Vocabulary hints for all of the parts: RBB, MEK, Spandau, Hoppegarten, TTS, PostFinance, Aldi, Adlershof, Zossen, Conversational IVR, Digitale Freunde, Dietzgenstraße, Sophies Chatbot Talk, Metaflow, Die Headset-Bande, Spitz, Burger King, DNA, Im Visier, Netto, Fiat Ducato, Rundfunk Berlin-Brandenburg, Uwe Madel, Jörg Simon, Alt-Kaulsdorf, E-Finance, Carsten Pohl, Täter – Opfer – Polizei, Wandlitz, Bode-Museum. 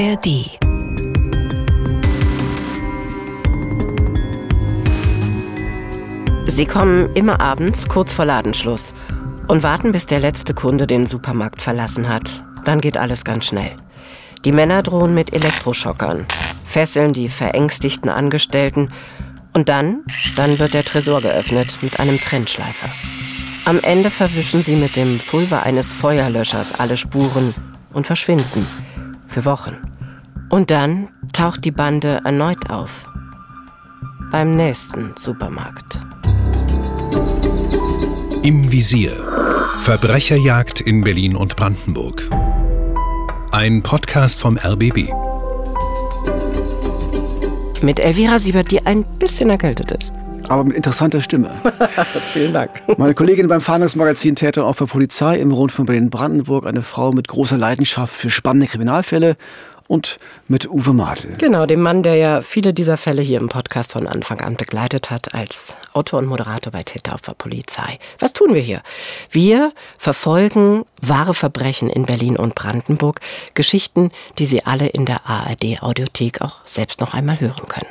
ARD. Sie kommen immer abends kurz vor Ladenschluss und warten, bis der letzte Kunde den Supermarkt verlassen hat. Dann geht alles ganz schnell. Die Männer drohen mit Elektroschockern, fesseln die verängstigten Angestellten und dann wird der Tresor geöffnet mit einem Trennschleifer. Am Ende verwischen sie mit dem Pulver eines Feuerlöschers alle Spuren und verschwinden. Für Wochen. Und dann taucht die Bande erneut auf. Beim nächsten Supermarkt. Im Visier. Verbrecherjagd in Berlin und Brandenburg. Ein Podcast vom RBB. Mit Elvira Siebert, die ein bisschen erkältet ist. Aber mit interessanter Stimme. Vielen Dank. Meine Kollegin beim Fahndungsmagazin Täter auch für Polizei im Rundfunk Berlin-Brandenburg, eine Frau mit großer Leidenschaft für spannende Kriminalfälle und mit Uwe Madel. Genau, dem Mann, der ja viele dieser Fälle hier im Podcast von Anfang an begleitet hat, als Autor und Moderator bei Täter Opfer Polizei. Was tun wir hier? Wir verfolgen wahre Verbrechen in Berlin und Brandenburg. Geschichten, die Sie alle in der ARD-Audiothek auch selbst noch einmal hören können.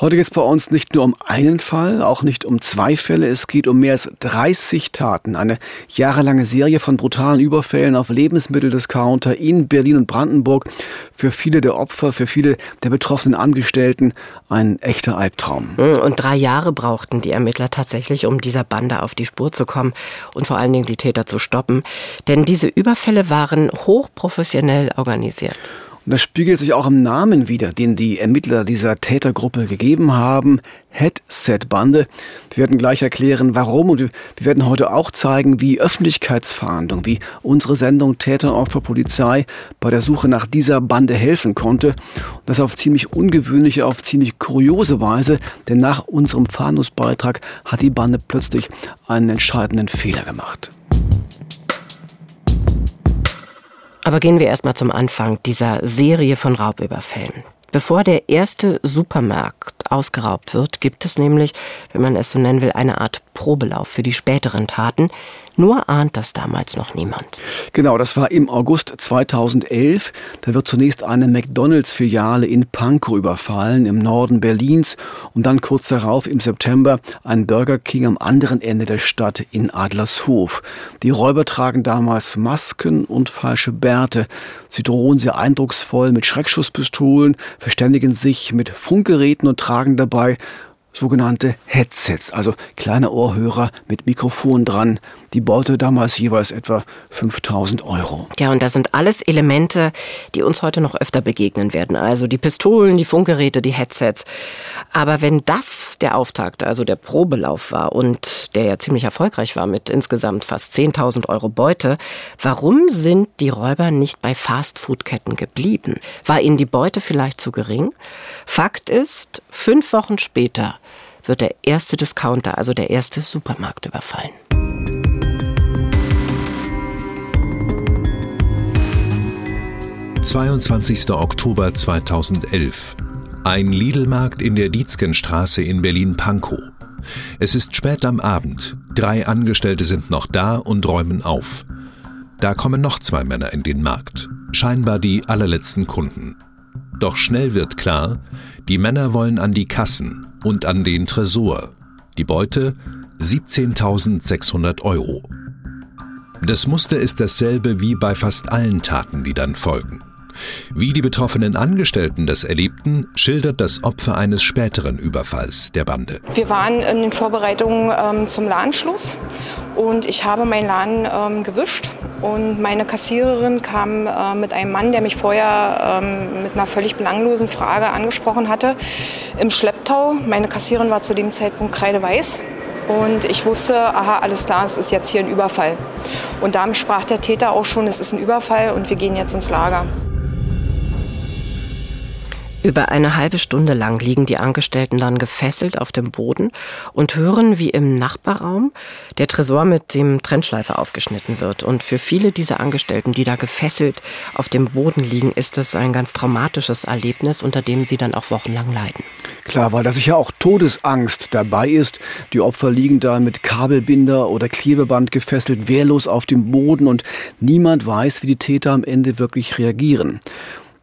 Heute geht es bei uns nicht nur um einen Fall, auch nicht um zwei Fälle. Es geht um mehr als 30 Taten. Eine jahrelange Serie von brutalen Überfällen auf Lebensmitteldiscounter in Berlin und Brandenburg. Für viele der Opfer, für viele der betroffenen Angestellten ein echter Albtraum. Und 3 Jahre brauchten die Ermittler tatsächlich, um dieser Bande auf die Spur zu kommen und vor allen Dingen die Täter zu stoppen. Denn diese Überfälle waren hochprofessionell organisiert. Das spiegelt sich auch im Namen wider, den die Ermittler dieser Tätergruppe gegeben haben. Headset-Bande. Wir werden gleich erklären, warum. Und wir werden heute auch zeigen, wie Öffentlichkeitsfahndung, wie unsere Sendung Täter, Opfer, Polizei bei der Suche nach dieser Bande helfen konnte. Und das auf ziemlich ungewöhnliche, auf ziemlich kuriose Weise. Denn nach unserem Fahndungsbeitrag hat die Bande plötzlich einen entscheidenden Fehler gemacht. Aber gehen wir erstmal zum Anfang dieser Serie von Raubüberfällen. Bevor der erste Supermarkt ausgeraubt wird, gibt es nämlich, wenn man es so nennen will, eine Art Probelauf für die späteren Taten. Nur ahnt das damals noch niemand. Genau, das war im August 2011. Da wird zunächst eine McDonalds-Filiale in Pankow überfallen, im Norden Berlins. Und dann kurz darauf, im September, ein Burger King am anderen Ende der Stadt in Adlershof. Die Räuber tragen damals Masken und falsche Bärte. Sie drohen sehr eindrucksvoll mit Schreckschusspistolen, verständigen sich mit Funkgeräten und tragen dabei sogenannte Headsets, also kleine Ohrhörer mit Mikrofon dran. Die Beute damals jeweils etwa 5.000 €. Ja, und das sind alles Elemente, die uns heute noch öfter begegnen werden. Also die Pistolen, die Funkgeräte, die Headsets. Aber wenn das der Auftakt, also der Probelauf war und der ja ziemlich erfolgreich war mit insgesamt fast 10.000 € Beute, warum sind die Räuber nicht bei Fastfood-Ketten geblieben? War ihnen die Beute vielleicht zu gering? Fakt ist, 5 Wochen später wird der erste Discounter, also der erste Supermarkt überfallen. Oktober 22, 2011. Ein Lidl-Markt in der Dietzgenstraße in Berlin-Pankow. Es ist spät am Abend. 3 Angestellte sind noch da und räumen auf. Da kommen noch 2 Männer in den Markt. Scheinbar die allerletzten Kunden. Doch schnell wird klar, die Männer wollen an die Kassen und an den Tresor. Die Beute 17.600 €. Das Muster ist dasselbe wie bei fast allen Taten, die dann folgen. Wie die betroffenen Angestellten das erlebten, schildert das Opfer eines späteren Überfalls der Bande. Wir waren in den Vorbereitungen zum Ladenschluss und ich habe meinen Laden gewischt. Und meine Kassiererin kam mit einem Mann, der mich vorher mit einer völlig belanglosen Frage angesprochen hatte, im Schlepptau. Meine Kassiererin war zu dem Zeitpunkt kreideweiß. Und ich wusste, aha, alles klar, es ist jetzt hier ein Überfall. Und damit sprach der Täter auch schon, es ist ein Überfall und wir gehen jetzt ins Lager. Über eine halbe Stunde lang liegen die Angestellten dann gefesselt auf dem Boden und hören, wie im Nachbarraum der Tresor mit dem Trennschleifer aufgeschnitten wird. Und für viele dieser Angestellten, die da gefesselt auf dem Boden liegen, ist das ein ganz traumatisches Erlebnis, unter dem sie dann auch wochenlang leiden. Klar, weil da sicher auch Todesangst dabei ist. Die Opfer liegen da mit Kabelbinder oder Klebeband gefesselt, wehrlos auf dem Boden und niemand weiß, wie die Täter am Ende wirklich reagieren.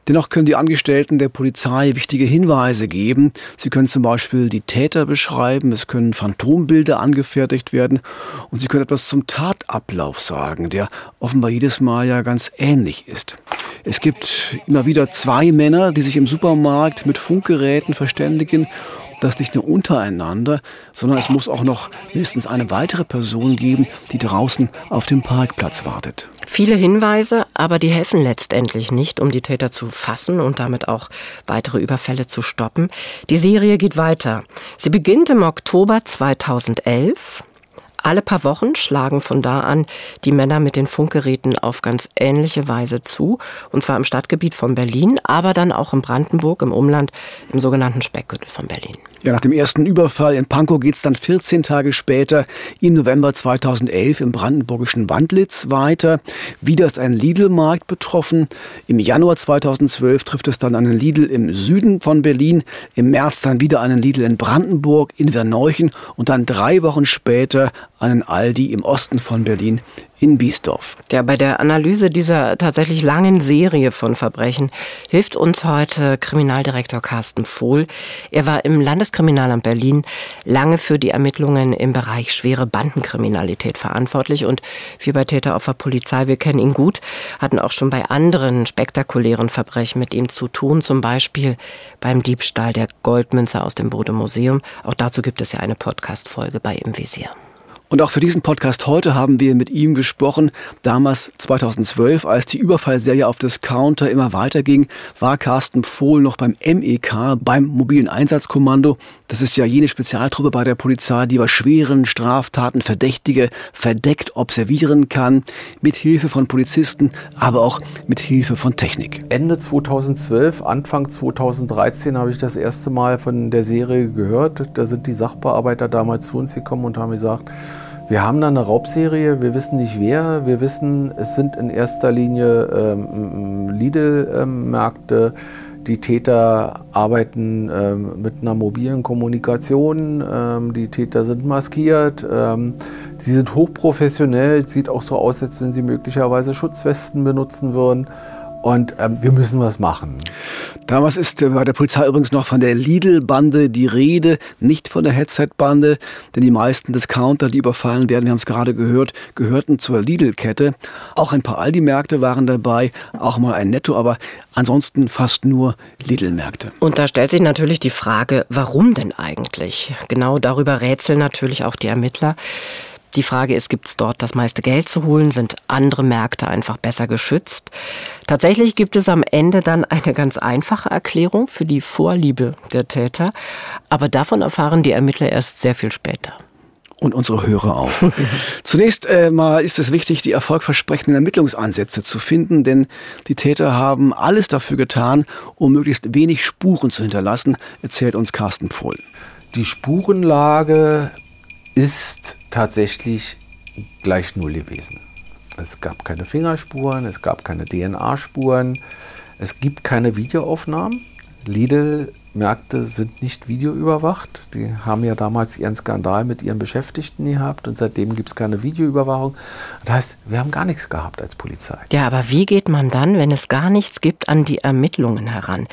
Dennoch können die Angestellten der Polizei wichtige Hinweise geben. Sie können zum Beispiel die Täter beschreiben, es können Phantombilder angefertigt werden und sie können etwas zum Tatablauf sagen, der offenbar jedes Mal ja ganz ähnlich ist. Es gibt immer wieder zwei Männer, die sich im Supermarkt mit Funkgeräten verständigen. Das nicht nur untereinander, sondern es muss auch noch mindestens eine weitere Person geben, die draußen auf dem Parkplatz wartet. Viele Hinweise, aber die helfen letztendlich nicht, um die Täter zu fassen und damit auch weitere Überfälle zu stoppen. Die Serie geht weiter. Sie beginnt im Oktober 2011. Alle paar Wochen schlagen von da an die Männer mit den Funkgeräten auf ganz ähnliche Weise zu. Und zwar im Stadtgebiet von Berlin, aber dann auch in Brandenburg, im Umland, im sogenannten Speckgürtel von Berlin. Ja, nach dem ersten Überfall in Pankow geht es dann 14 Tage später, im November 2011, im brandenburgischen Wandlitz weiter. Wieder ist ein Lidl-Markt betroffen. Im Januar 2012 trifft es dann einen Lidl im Süden von Berlin. Im März dann wieder einen Lidl in Brandenburg, in Werneuchen. Und dann 3 Wochen später einen Aldi im Osten von Berlin in Biesdorf. Ja, bei der Analyse dieser tatsächlich langen Serie von Verbrechen hilft uns heute Kriminaldirektor Carsten Pohl. Er war im Landeskriminalamt Berlin lange für die Ermittlungen im Bereich schwere Bandenkriminalität verantwortlich und wie bei Täter, Opfer, Polizei, wir kennen ihn gut, hatten auch schon bei anderen spektakulären Verbrechen mit ihm zu tun, zum Beispiel beim Diebstahl der Goldmünze aus dem Bode-Museum. Auch dazu gibt es ja eine Podcast-Folge bei Im Visier. Und auch für diesen Podcast heute haben wir mit ihm gesprochen. Damals 2012, als die Überfallserie auf Discounter immer weiterging, war Carsten Pohl noch beim MEK, beim mobilen Einsatzkommando. Das ist ja jene Spezialtruppe bei der Polizei, die bei schweren Straftaten Verdächtige verdeckt observieren kann, mit Hilfe von Polizisten, aber auch mit Hilfe von Technik. Ende 2012, Anfang 2013 habe ich das erste Mal von der Serie gehört. Da sind die Sachbearbeiter damals zu uns gekommen und haben gesagt, wir haben da eine Raubserie, wir wissen nicht wer, wir wissen, es sind in erster Linie Lidl-Märkte, die Täter arbeiten mit einer mobilen Kommunikation, die Täter sind maskiert, sie sind hochprofessionell, es sieht auch so aus, als wenn sie möglicherweise Schutzwesten benutzen würden. Und wir müssen was machen. Damals ist bei der Polizei übrigens noch von der Lidl-Bande die Rede, nicht von der Headset-Bande. Denn die meisten Discounter, die überfallen werden, wir haben es gerade gehört, gehörten zur Lidl-Kette. Auch ein paar Aldi-Märkte waren dabei, auch mal ein Netto, aber ansonsten fast nur Lidl-Märkte. Und da stellt sich natürlich die Frage, warum denn eigentlich? Genau darüber rätseln natürlich auch die Ermittler. Die Frage ist, gibt es dort das meiste Geld zu holen? Sind andere Märkte einfach besser geschützt? Tatsächlich gibt es am Ende dann eine ganz einfache Erklärung für die Vorliebe der Täter. Aber davon erfahren die Ermittler erst sehr viel später. Und unsere Hörer auch. Zunächst mal ist es wichtig, die erfolgversprechenden Ermittlungsansätze zu finden, denn die Täter haben alles dafür getan, um möglichst wenig Spuren zu hinterlassen, erzählt uns Carsten Pohl. Die Spurenlage ist tatsächlich gleich null gewesen. Es gab keine Fingerspuren, es gab keine DNA-Spuren, es gibt keine Videoaufnahmen. Lidl-Märkte sind nicht videoüberwacht. Die haben ja damals ihren Skandal mit ihren Beschäftigten gehabt und seitdem gibt es keine Videoüberwachung. Das heißt, wir haben gar nichts gehabt als Polizei. Ja, aber wie geht man dann, wenn es gar nichts gibt, an die Ermittlungen heran?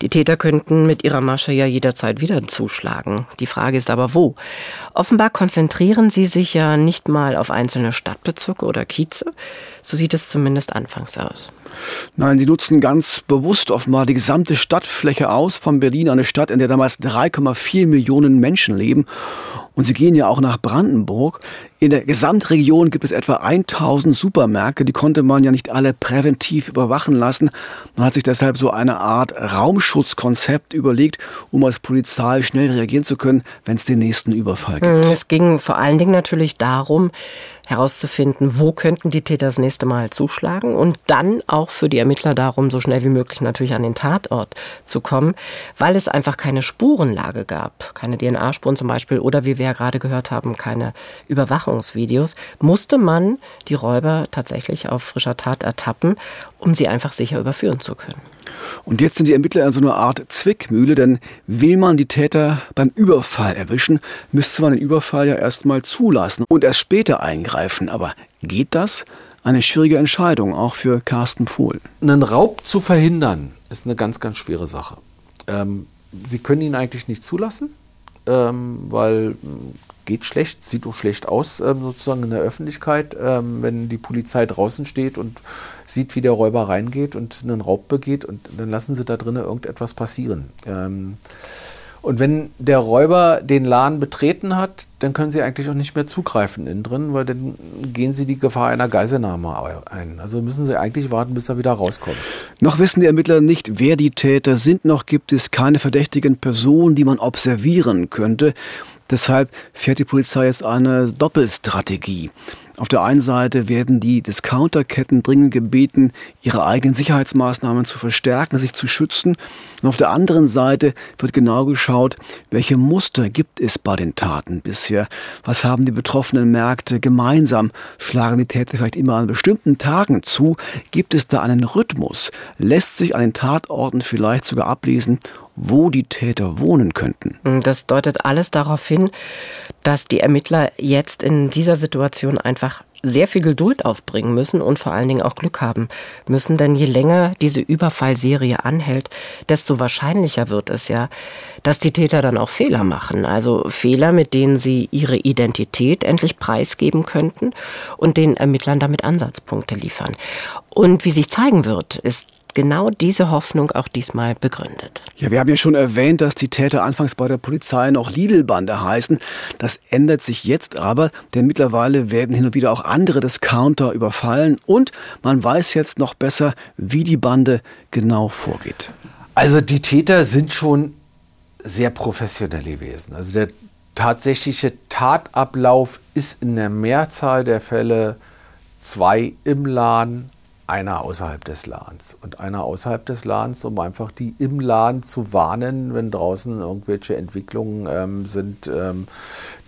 Die Täter könnten mit ihrer Masche ja jederzeit wieder zuschlagen. Die Frage ist aber, wo? Offenbar konzentrieren sie sich ja nicht mal auf einzelne Stadtbezirke oder Kieze. So sieht es zumindest anfangs aus. Nein, sie nutzen ganz bewusst offenbar die gesamte Stadtfläche aus von Berlin, eine Stadt, in der damals 3,4 Millionen Menschen leben. Und sie gehen ja auch nach Brandenburg. In der Gesamtregion gibt es etwa 1000 Supermärkte. Die konnte man ja nicht alle präventiv überwachen lassen. Man hat sich deshalb so eine Art Raumschutzkonzept überlegt, um als Polizei schnell reagieren zu können, wenn es den nächsten Überfall gibt. Es ging vor allen Dingen natürlich darum, herauszufinden, wo könnten die Täter das nächste Mal zuschlagen und dann auch für die Ermittler darum, so schnell wie möglich natürlich an den Tatort zu kommen, weil es einfach keine Spurenlage gab, keine DNA-Spuren zum Beispiel oder wie wir ja gerade gehört haben, keine Überwachungsvideos, musste man die Räuber tatsächlich auf frischer Tat ertappen, um sie einfach sicher überführen zu können. Und jetzt sind die Ermittler in so einer Art Zwickmühle, denn will man die Täter beim Überfall erwischen, müsste man den Überfall ja erst mal zulassen und erst später eingreifen. Aber geht das? eine schwierige Entscheidung, auch für Carsten Pohl. Einen Raub zu verhindern, ist eine ganz, ganz schwere Sache. Sie können ihn eigentlich nicht zulassen, weil geht schlecht, sieht auch schlecht aus, sozusagen in der Öffentlichkeit, wenn die Polizei draußen steht und sieht, wie der Räuber reingeht und einen Raub begeht, und dann lassen sie da drinnen irgendetwas passieren. Und wenn der Räuber den Laden betreten hat, dann können sie eigentlich auch nicht mehr zugreifen innen drin, weil dann gehen sie die Gefahr einer Geiselnahme ein. Also müssen sie eigentlich warten, bis er wieder rauskommt. Noch wissen die Ermittler nicht, wer die Täter sind. Noch gibt es keine verdächtigen Personen, die man observieren könnte. Deshalb fährt die Polizei jetzt eine Doppelstrategie. Auf der einen Seite werden die Discounterketten dringend gebeten, ihre eigenen Sicherheitsmaßnahmen zu verstärken, sich zu schützen. Und auf der anderen Seite wird genau geschaut, welche Muster gibt es bei den Taten bisher? Was haben die betroffenen Märkte gemeinsam? Schlagen die Täter vielleicht immer an bestimmten Tagen zu? Gibt es da einen Rhythmus? Lässt sich an den Tatorten vielleicht sogar ablesen, wo die Täter wohnen könnten? Das deutet alles darauf hin, dass die Ermittler jetzt in dieser Situation einfach sehr viel Geduld aufbringen müssen und vor allen Dingen auch Glück haben müssen. Denn je länger diese Überfallserie anhält, desto wahrscheinlicher wird es ja, dass die Täter dann auch Fehler machen. Also Fehler, mit denen sie ihre Identität endlich preisgeben könnten und den Ermittlern damit Ansatzpunkte liefern. Und wie sich zeigen wird, ist genau diese Hoffnung auch diesmal begründet. Ja, wir haben ja schon erwähnt, dass die Täter anfangs bei der Polizei noch Lidl-Bande heißen. Das ändert sich jetzt aber, denn mittlerweile werden hin und wieder auch andere Discounter überfallen. Und man weiß jetzt noch besser, wie die Bande genau vorgeht. Also die Täter sind schon sehr professionell gewesen. Also der tatsächliche Tatablauf ist in der Mehrzahl der Fälle 2 im Laden, einer außerhalb des Ladens. Und einer außerhalb des Ladens, um einfach die im Laden zu warnen, wenn draußen irgendwelche Entwicklungen sind,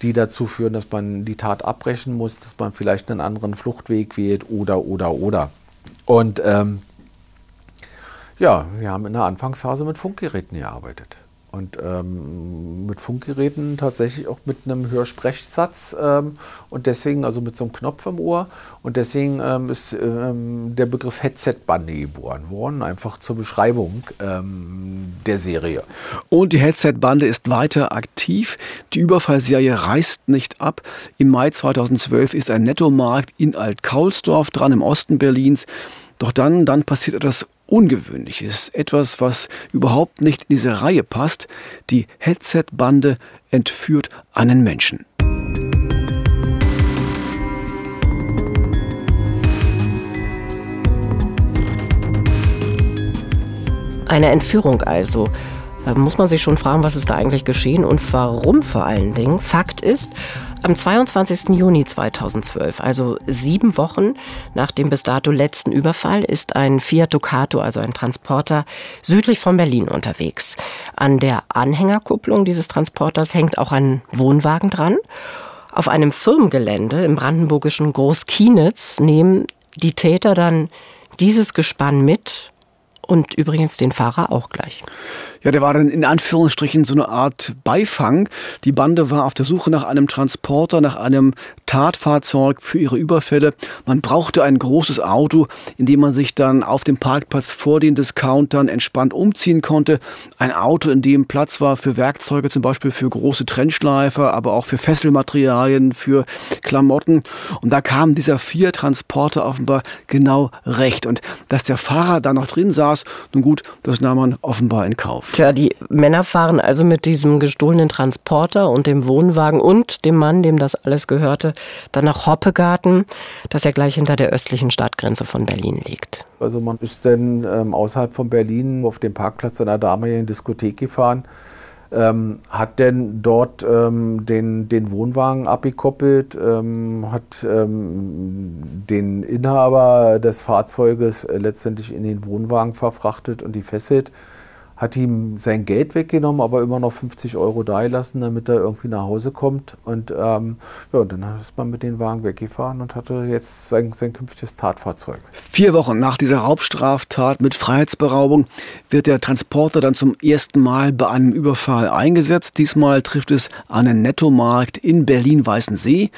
die dazu führen, dass man die Tat abbrechen muss, dass man vielleicht einen anderen Fluchtweg wählt oder. Und ja, wir haben in der Anfangsphase mit Funkgeräten gearbeitet. Und mit Funkgeräten tatsächlich auch mit einem Hörsprechsatz und deswegen, also mit so einem Knopf im Ohr. Und deswegen ist der Begriff Headset-Bande geboren worden, einfach zur Beschreibung der Serie. Und die Headset-Bande ist weiter aktiv. Die Überfallserie reißt nicht ab. Im Mai 2012 ist ein Nettomarkt in Alt-Kaulsdorf dran, im Osten Berlins. Doch dann passiert etwas Ungewöhnliches, etwas, was überhaupt nicht in diese Reihe passt. Die Headset-Bande entführt einen Menschen. Eine Entführung also. Da muss man sich schon fragen, was ist da eigentlich geschehen und warum vor allen Dingen. Fakt ist, am 22. Juni 2012, also 7 Wochen nach dem bis dato letzten Überfall, ist ein Fiat Ducato, also ein Transporter, südlich von Berlin unterwegs. An der Anhängerkupplung dieses Transporters hängt auch ein Wohnwagen dran. Auf einem Firmengelände im brandenburgischen Großkienitz nehmen die Täter dann dieses Gespann mit. Und übrigens den Fahrer auch gleich. Ja, der war dann in Anführungsstrichen so eine Art Beifang. Die Bande war auf der Suche nach einem Transporter, nach einem Tatfahrzeug für ihre Überfälle. Man brauchte ein großes Auto, in dem man sich dann auf dem Parkplatz vor den Discountern entspannt umziehen konnte. Ein Auto, in dem Platz war für Werkzeuge, zum Beispiel für große Trennschleifer, aber auch für Fesselmaterialien, für Klamotten. Und da kam dieser Fiat-Transporter offenbar genau recht. Und dass der Fahrer da noch drin saß, nun gut, das nahm man offenbar in Kauf. Tja, die Männer fahren also mit diesem gestohlenen Transporter und dem Wohnwagen und dem Mann, dem das alles gehörte, dann nach Hoppegarten, das ja gleich hinter der östlichen Stadtgrenze von Berlin liegt. Also man ist dann außerhalb von Berlin auf dem Parkplatz einer damaligen Diskothek gefahren, hat denn dort den Wohnwagen abgekoppelt, hat den Inhaber des Fahrzeuges letztendlich in den Wohnwagen verfrachtet und gefesselt, hat ihm sein Geld weggenommen, aber immer noch 50 € dagelassen, damit er irgendwie nach Hause kommt. Und ja, dann ist man mit dem Wagen weggefahren und hatte jetzt sein künftiges Tatfahrzeug. 4 Wochen nach dieser Raubstraftat mit Freiheitsberaubung wird der Transporter dann zum ersten Mal bei einem Überfall eingesetzt. Diesmal trifft es einen Nettomarkt in Berlin-Weißensee.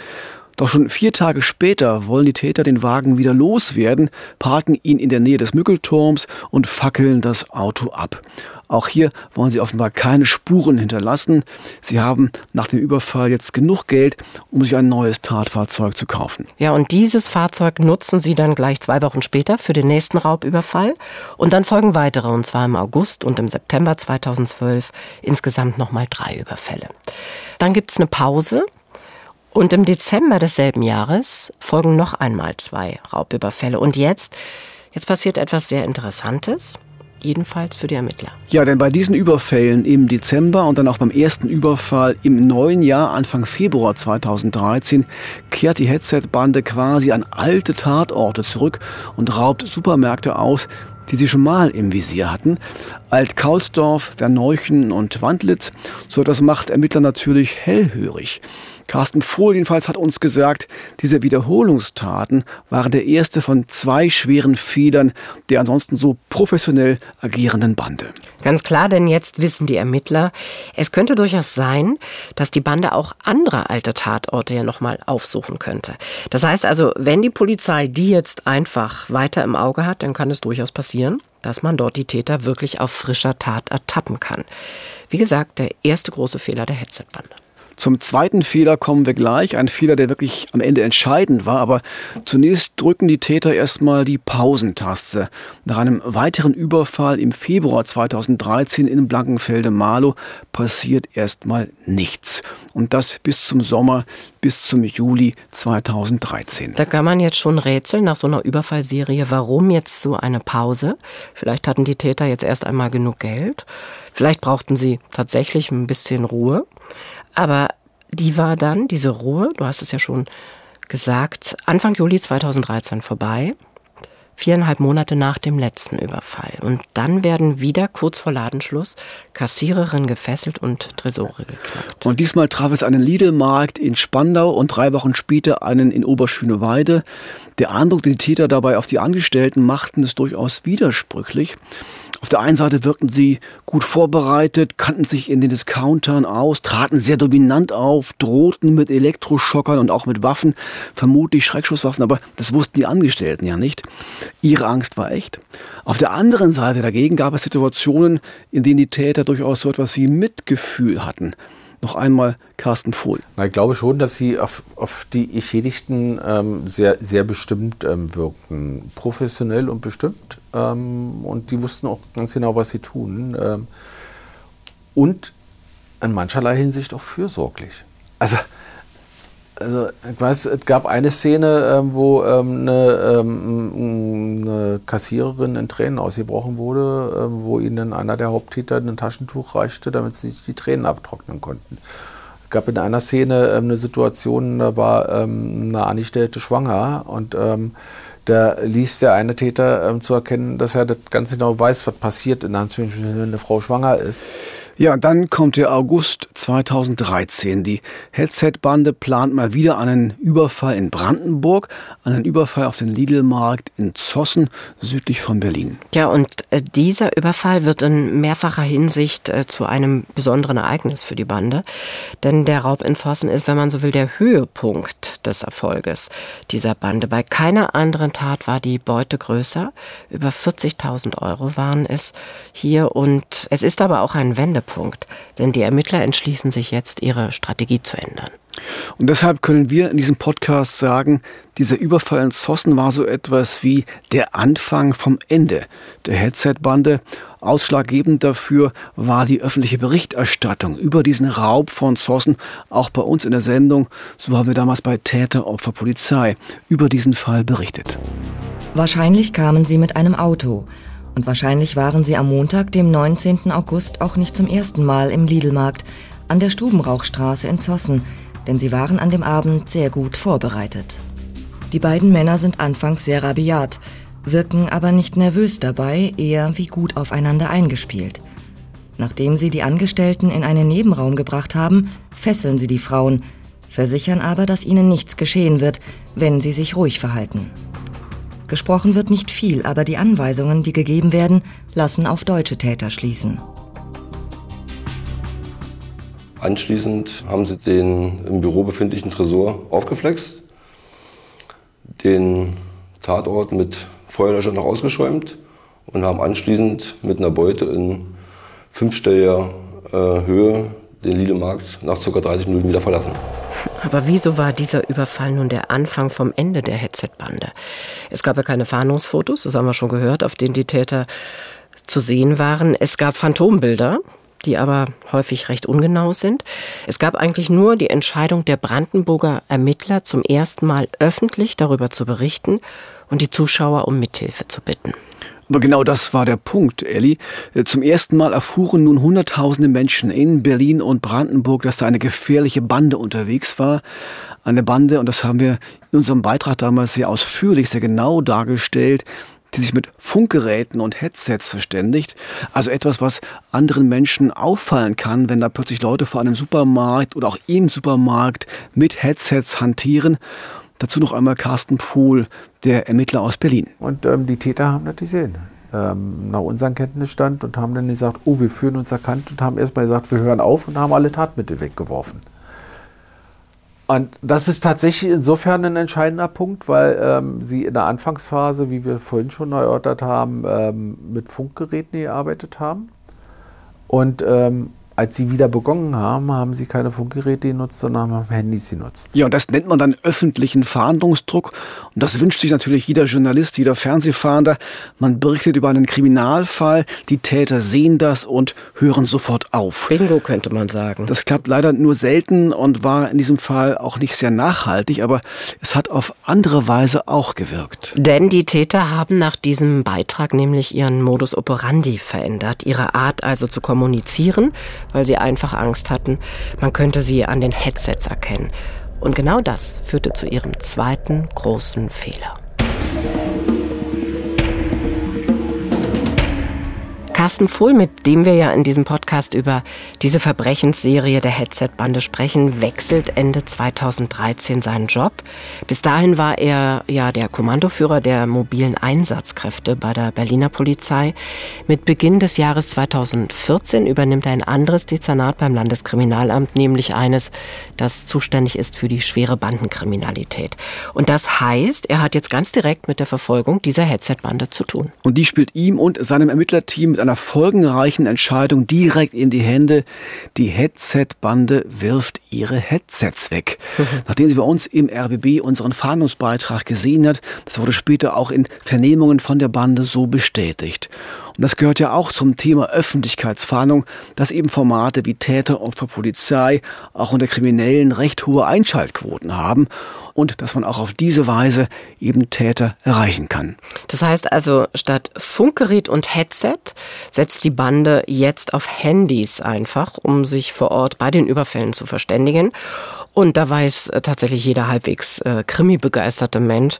Doch schon 4 Tage später wollen die Täter den Wagen wieder loswerden, parken ihn in der Nähe des Mückelturms und fackeln das Auto ab. Auch hier wollen sie offenbar keine Spuren hinterlassen. Sie haben nach dem Überfall jetzt genug Geld, um sich ein neues Tatfahrzeug zu kaufen. Ja, und dieses Fahrzeug nutzen sie dann gleich 2 Wochen später für den nächsten Raubüberfall. Und dann folgen weitere, und zwar im August und im September 2012 insgesamt nochmal 3 Überfälle. Dann gibt es eine Pause. Und im Dezember desselben Jahres folgen noch einmal 2 Raubüberfälle. Und jetzt passiert etwas sehr Interessantes, jedenfalls für die Ermittler. Ja, denn bei diesen Überfällen im Dezember und dann auch beim ersten Überfall im neuen Jahr, Anfang Februar 2013, kehrt die Headset-Bande quasi an alte Tatorte zurück und raubt Supermärkte aus, die sie schon mal im Visier hatten. Alt-Kaulsdorf, Werneuchen und Wandlitz. So, das macht Ermittler natürlich hellhörig. Carsten Pohl jedenfalls hat uns gesagt, diese Wiederholungstaten waren der erste von 2 schweren Fehlern der ansonsten so professionell agierenden Bande. Ganz klar, denn jetzt wissen die Ermittler, es könnte durchaus sein, dass die Bande auch andere alte Tatorte ja nochmal aufsuchen könnte. Das heißt also, wenn die Polizei die jetzt einfach weiter im Auge hat, dann kann es durchaus passieren, dass man dort die Täter wirklich auf frischer Tat ertappen kann. Wie gesagt, der erste große Fehler der Headset-Bande. Zum zweiten Fehler kommen wir gleich. Ein Fehler, der wirklich am Ende entscheidend war. Aber zunächst drücken die Täter erstmal die Pausentaste. Nach einem weiteren Überfall im Februar 2013 in Blankenfelde-Mahlow passiert erstmal nichts. Und das bis zum Sommer, bis zum Juli 2013. Da kann man jetzt schon rätseln nach so einer Überfallserie. Warum jetzt so eine Pause? Vielleicht hatten die Täter jetzt erst einmal genug Geld. Vielleicht brauchten sie tatsächlich ein bisschen Ruhe. Aber die war dann, diese Ruhe, du hast es ja schon gesagt, Anfang Juli 2013 vorbei, 4,5 Monate nach dem letzten Überfall. Und dann werden wieder kurz vor Ladenschluss Kassiererinnen gefesselt und Tresore geknackt. Und diesmal traf es einen Lidl-Markt in Spandau und 3 Wochen später einen in Oberschöneweide. Der Eindruck, den die Täter dabei auf die Angestellten machten, ist durchaus widersprüchlich. Auf der einen Seite wirkten sie gut vorbereitet, kannten sich in den Discountern aus, traten sehr dominant auf, drohten mit Elektroschockern und auch mit Waffen, vermutlich Schreckschusswaffen, aber das wussten die Angestellten ja nicht. Ihre Angst war echt. Auf der anderen Seite dagegen gab es Situationen, in denen die Täter durchaus so etwas wie Mitgefühl hatten. Noch einmal Carsten Pohl. Na, ich glaube schon, dass sie auf die Geschädigten sehr, sehr bestimmt wirkten. Professionell und bestimmt. Und die wussten auch ganz genau, was sie tun. Und in mancherlei Hinsicht auch fürsorglich. Also ich weiß, es gab eine Szene, wo eine Kassiererin in Tränen ausgebrochen wurde, wo ihnen dann einer der Haupttäter ein Taschentuch reichte, damit sie sich die Tränen abtrocknen konnten. Es gab in einer Szene eine Situation, da war eine Angestellte schwanger und da ließ der eine Täter zu erkennen, dass er das ganz genau weiß, was passiert, in Anführungszeichen, wenn eine Frau schwanger ist. Ja, und dann kommt der August 2013. Die Headset-Bande plant mal wieder einen Überfall in Brandenburg, einen Überfall auf den Lidl-Markt in Zossen, südlich von Berlin. Ja, und dieser Überfall wird in mehrfacher Hinsicht zu einem besonderen Ereignis für die Bande. Denn der Raub in Zossen ist, wenn man so will, der Höhepunkt des Erfolges dieser Bande. Bei keiner anderen Tat war die Beute größer. Über 40.000 € waren es hier. Und es ist aber auch ein Wendepunkt. Denn die Ermittler entschließen sich jetzt, ihre Strategie zu ändern. Und deshalb können wir in diesem Podcast sagen, dieser Überfall in Zossen war so etwas wie der Anfang vom Ende der Headset-Bande. Ausschlaggebend dafür war die öffentliche Berichterstattung über diesen Raub von Zossen, auch bei uns in der Sendung. So haben wir damals bei Täter, Opfer, Polizei über diesen Fall berichtet. Wahrscheinlich kamen sie mit einem Auto. Und wahrscheinlich waren sie am Montag, dem 19. August, auch nicht zum ersten Mal im Lidl-Markt an der Stubenrauchstraße in Zossen, denn sie waren an dem Abend sehr gut vorbereitet. Die beiden Männer sind anfangs sehr rabiat, wirken aber nicht nervös dabei, eher wie gut aufeinander eingespielt. Nachdem sie die Angestellten in einen Nebenraum gebracht haben, fesseln sie die Frauen, versichern aber, dass ihnen nichts geschehen wird, wenn sie sich ruhig verhalten. Gesprochen wird nicht viel, aber die Anweisungen, die gegeben werden, lassen auf deutsche Täter schließen. Anschließend haben sie den im Büro befindlichen Tresor aufgeflext den Tatort mit Feuerlöschern noch ausgeschäumt und haben anschließend mit einer Beute in fünfstelliger Höhe den Lidl-Markt nach ca. 30 Minuten wieder verlassen. Aber wieso war dieser Überfall nun der Anfang vom Ende der Headset-Bande? Es gab ja keine Fahndungsfotos, das haben wir schon gehört, auf denen die Täter zu sehen waren. Es gab Phantombilder, die aber häufig recht ungenau sind. Es gab eigentlich nur die Entscheidung der Brandenburger Ermittler, zum ersten Mal öffentlich darüber zu berichten und die Zuschauer um Mithilfe zu bitten. Aber genau das war der Punkt, Elli. Zum ersten Mal erfuhren nun hunderttausende Menschen in Berlin und Brandenburg, dass da eine gefährliche Bande unterwegs war. Eine Bande, und das haben wir in unserem Beitrag damals sehr ausführlich, sehr genau dargestellt, die sich mit Funkgeräten und Headsets verständigt. Also etwas, was anderen Menschen auffallen kann, wenn da plötzlich Leute vor einem Supermarkt oder auch im Supermarkt mit Headsets hantieren. Dazu noch einmal Carsten Pohl, der Ermittler aus Berlin. Und die Täter haben das gesehen, nach unserem Kenntnisstand, und haben dann gesagt, oh, wir fühlen uns erkannt, und haben erstmal gesagt, wir hören auf, und haben alle Tatmittel weggeworfen. Und das ist tatsächlich insofern ein entscheidender Punkt, weil sie in der Anfangsphase, wie wir vorhin schon erörtert haben, mit Funkgeräten gearbeitet haben. Und als sie wieder begonnen haben, haben sie keine Funkgeräte genutzt, sondern haben Handys genutzt. Ja, und das nennt man dann öffentlichen Fahndungsdruck. Und das wünscht sich natürlich jeder Journalist, jeder Fernsehfahnder. Man berichtet über einen Kriminalfall, die Täter sehen das und hören sofort auf. Bingo, könnte man sagen. Das klappt leider nur selten und war in diesem Fall auch nicht sehr nachhaltig, aber es hat auf andere Weise auch gewirkt. Denn die Täter haben nach diesem Beitrag nämlich ihren Modus operandi verändert, ihre Art also zu kommunizieren, weil sie einfach Angst hatten, man könnte sie an den Headsets erkennen. Und genau das führte zu ihrem zweiten großen Fehler. Carsten Pohl, mit dem wir ja in diesem Podcast über diese Verbrechensserie der Headset-Bande sprechen, wechselt Ende 2013 seinen Job. Bis dahin war er ja der Kommandoführer der mobilen Einsatzkräfte bei der Berliner Polizei. Mit Beginn des Jahres 2014 übernimmt er ein anderes Dezernat beim Landeskriminalamt, nämlich eines, das zuständig ist für die schwere Bandenkriminalität. Und das heißt, er hat jetzt ganz direkt mit der Verfolgung dieser Headset-Bande zu tun. Und die spielt ihm und seinem Ermittlerteam mit einer folgenreichen Entscheidung direkt in die Hände. Die Headset-Bande wirft ihre Headsets weg. Nachdem sie bei uns im RBB unseren Fahndungsbeitrag gesehen hat, das wurde später auch in Vernehmungen von der Bande so bestätigt. Und das gehört ja auch zum Thema Öffentlichkeitsfahndung, dass eben Formate wie Täter, Opfer, Polizei auch unter Kriminellen recht hohe Einschaltquoten haben und dass man auch auf diese Weise eben Täter erreichen kann. Das heißt also, statt Funkgerät und Headset setzt die Bande jetzt auf Handys einfach, um sich vor Ort bei den Überfällen zu verständigen. Und da weiß tatsächlich jeder halbwegs krimi-begeisterte Mensch,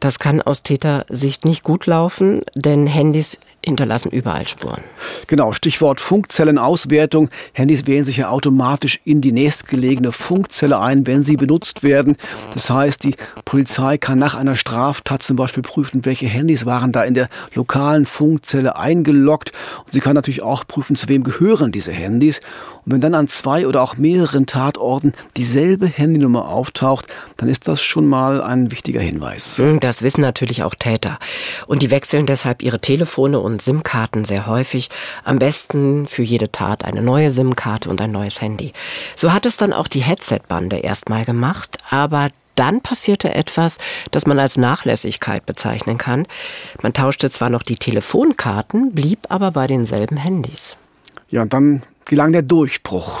das kann aus Tätersicht nicht gut laufen, denn Handys hinterlassen überall Spuren. Genau, Stichwort Funkzellenauswertung. Handys wählen sich ja automatisch in die nächstgelegene Funkzelle ein, wenn sie benutzt werden. Das heißt, die Polizei kann nach einer Straftat zum Beispiel prüfen, welche Handys waren da in der lokalen Funkzelle eingeloggt. Und sie kann natürlich auch prüfen, zu wem gehören diese Handys. Und wenn dann an zwei oder auch mehreren Tatorten dieselbe Handynummer auftaucht, dann ist das schon mal ein wichtiger Hinweis. Das wissen natürlich auch Täter. Und die wechseln deshalb ihre Telefone und SIM-Karten sehr häufig. Am besten für jede Tat eine neue SIM-Karte und ein neues Handy. So hat es dann auch die Headset-Bande erstmal gemacht, aber dann passierte etwas, das man als Nachlässigkeit bezeichnen kann. Man tauschte zwar noch die Telefonkarten, blieb aber bei denselben Handys. Ja, und dann gelang der Durchbruch.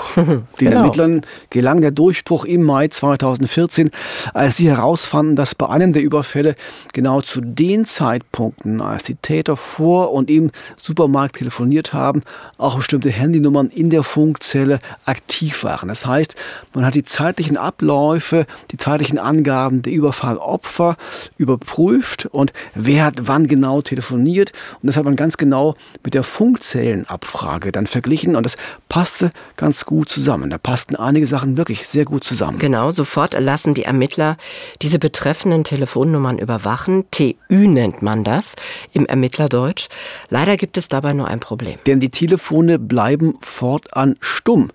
Den Ermittlern gelang der Durchbruch im Mai 2014, als sie herausfanden, dass bei einem der Überfälle genau zu den Zeitpunkten, als die Täter vor und im Supermarkt telefoniert haben, auch bestimmte Handynummern in der Funkzelle aktiv waren. Das heißt, man hat die zeitlichen Abläufe, die zeitlichen Angaben der Überfallopfer überprüft und wer hat wann genau telefoniert. Und das hat man ganz genau mit der Funkzellenabfrage dann verglichen. Und das passte ganz gut zusammen. Da passten einige Sachen wirklich sehr gut zusammen. Genau, sofort lassen die Ermittler diese betreffenden Telefonnummern überwachen. TÜ nennt man das im Ermittlerdeutsch. Leider gibt es dabei nur ein Problem. Denn die Telefone bleiben fortan stumm.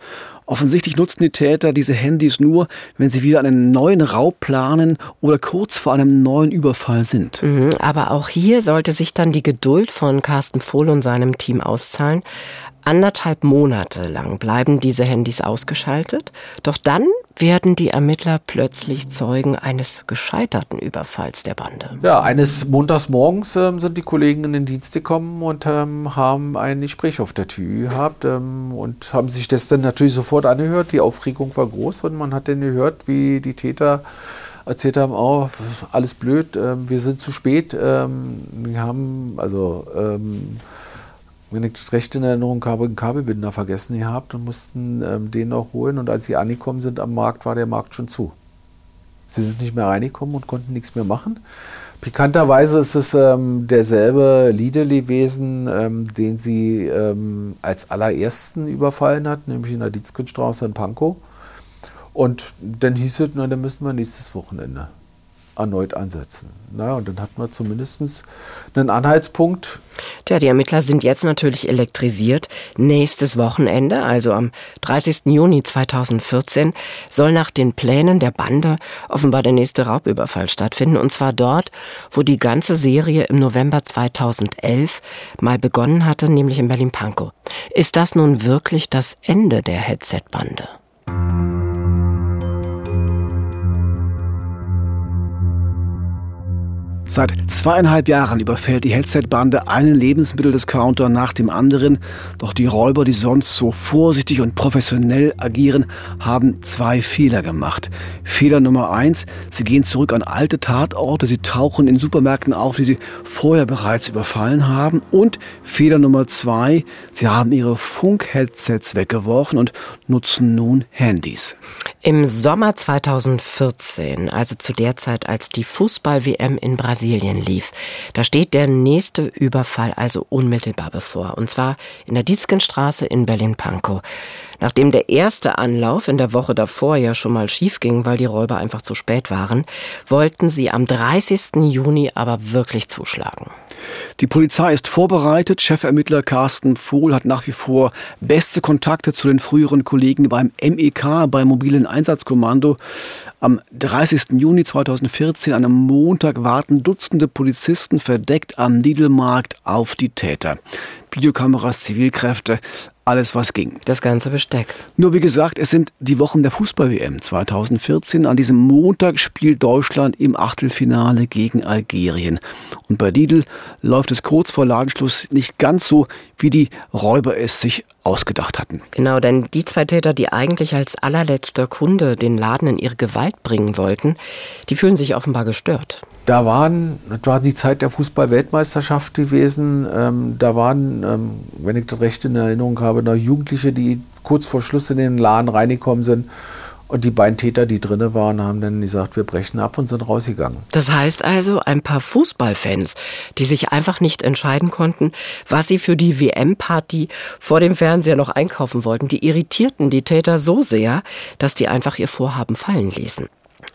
Offensichtlich nutzen die Täter diese Handys nur, wenn sie wieder einen neuen Raub planen oder kurz vor einem neuen Überfall sind. Mhm, aber auch hier sollte sich dann die Geduld von Carsten Pohl und seinem Team auszahlen. 1,5 Monate lang bleiben diese Handys ausgeschaltet. Doch dann werden die Ermittler plötzlich Zeugen eines gescheiterten Überfalls der Bande. Ja, eines Montagsmorgens sind die Kollegen in den Dienst gekommen und haben ein Gespräch auf der Tür gehabt und haben sich das dann natürlich sofort angehört. Die Aufregung war groß und man hat dann gehört, wie die Täter erzählt haben, oh, alles blöd, wir sind zu spät, wir haben, wenn ich recht in Erinnerung habe, einen Kabelbinder vergessen gehabt und mussten den auch holen. Und als sie angekommen sind am Markt, war der Markt schon zu. Sie sind nicht mehr reingekommen und konnten nichts mehr machen. Pikanterweise ist es derselbe Lidl gewesen, den sie als allerersten überfallen hat, nämlich in der Dietzgenstraße in Pankow. Und dann hieß es, na, dann müssen wir nächstes Wochenende erneut ansetzen. Na, und dann hat man zumindest einen Anhaltspunkt. Tja, die Ermittler sind jetzt natürlich elektrisiert. Nächstes Wochenende, also am 30. Juni 2014, soll nach den Plänen der Bande offenbar der nächste Raubüberfall stattfinden. Und zwar dort, wo die ganze Serie im November 2011 mal begonnen hatte, nämlich in Berlin-Pankow. Ist das nun wirklich das Ende der Headset-Bande? Seit 2,5 Jahren überfällt die Headset-Bande einen Lebensmitteldiscounter nach dem anderen. Doch die Räuber, die sonst so vorsichtig und professionell agieren, haben 2 Fehler gemacht. Fehler Nummer 1, sie gehen zurück an alte Tatorte, sie tauchen in Supermärkten auf, die sie vorher bereits überfallen haben. Und Fehler Nummer 2, sie haben ihre Funk-Headsets weggeworfen und nutzen nun Handys. Im Sommer 2014, also zu der Zeit, als die Fußball-WM in Brasilien lief. Da steht der nächste Überfall also unmittelbar bevor. Und zwar in der Dietzgenstraße in Berlin-Pankow. Nachdem der erste Anlauf in der Woche davor ja schon mal schief ging, weil die Räuber einfach zu spät waren, wollten sie am 30. Juni aber wirklich zuschlagen. Die Polizei ist vorbereitet. Chefermittler Carsten Pohl hat nach wie vor beste Kontakte zu den früheren Kollegen beim MEK, beim mobilen Einsatzkommando. Am 30. Juni 2014, an einem Montag, warten Dutzende Polizisten verdeckt am Lidl-Markt auf die Täter. Videokameras, Zivilkräfte, alles was ging. Das ganze Besteck. Nur wie gesagt, es sind die Wochen der Fußball-WM 2014. An diesem Montag spielt Deutschland im Achtelfinale gegen Algerien. Und bei Lidl läuft es kurz vor Ladenschluss nicht ganz so, wie die Räuber es sich ausgedacht hatten. Genau, denn die 2 Täter, die eigentlich als allerletzter Kunde den Laden in ihre Gewalt bringen wollten, die fühlen sich offenbar gestört. Das war die Zeit der Fußball-Weltmeisterschaft gewesen. Wenn ich das recht in Erinnerung habe, noch Jugendliche, die kurz vor Schluss in den Laden reingekommen sind. Und die beiden Täter, die drinnen waren, haben dann gesagt, wir brechen ab und sind rausgegangen. Das heißt also, ein paar Fußballfans, die sich einfach nicht entscheiden konnten, was sie für die WM-Party vor dem Fernseher noch einkaufen wollten, die irritierten die Täter so sehr, dass die einfach ihr Vorhaben fallen ließen.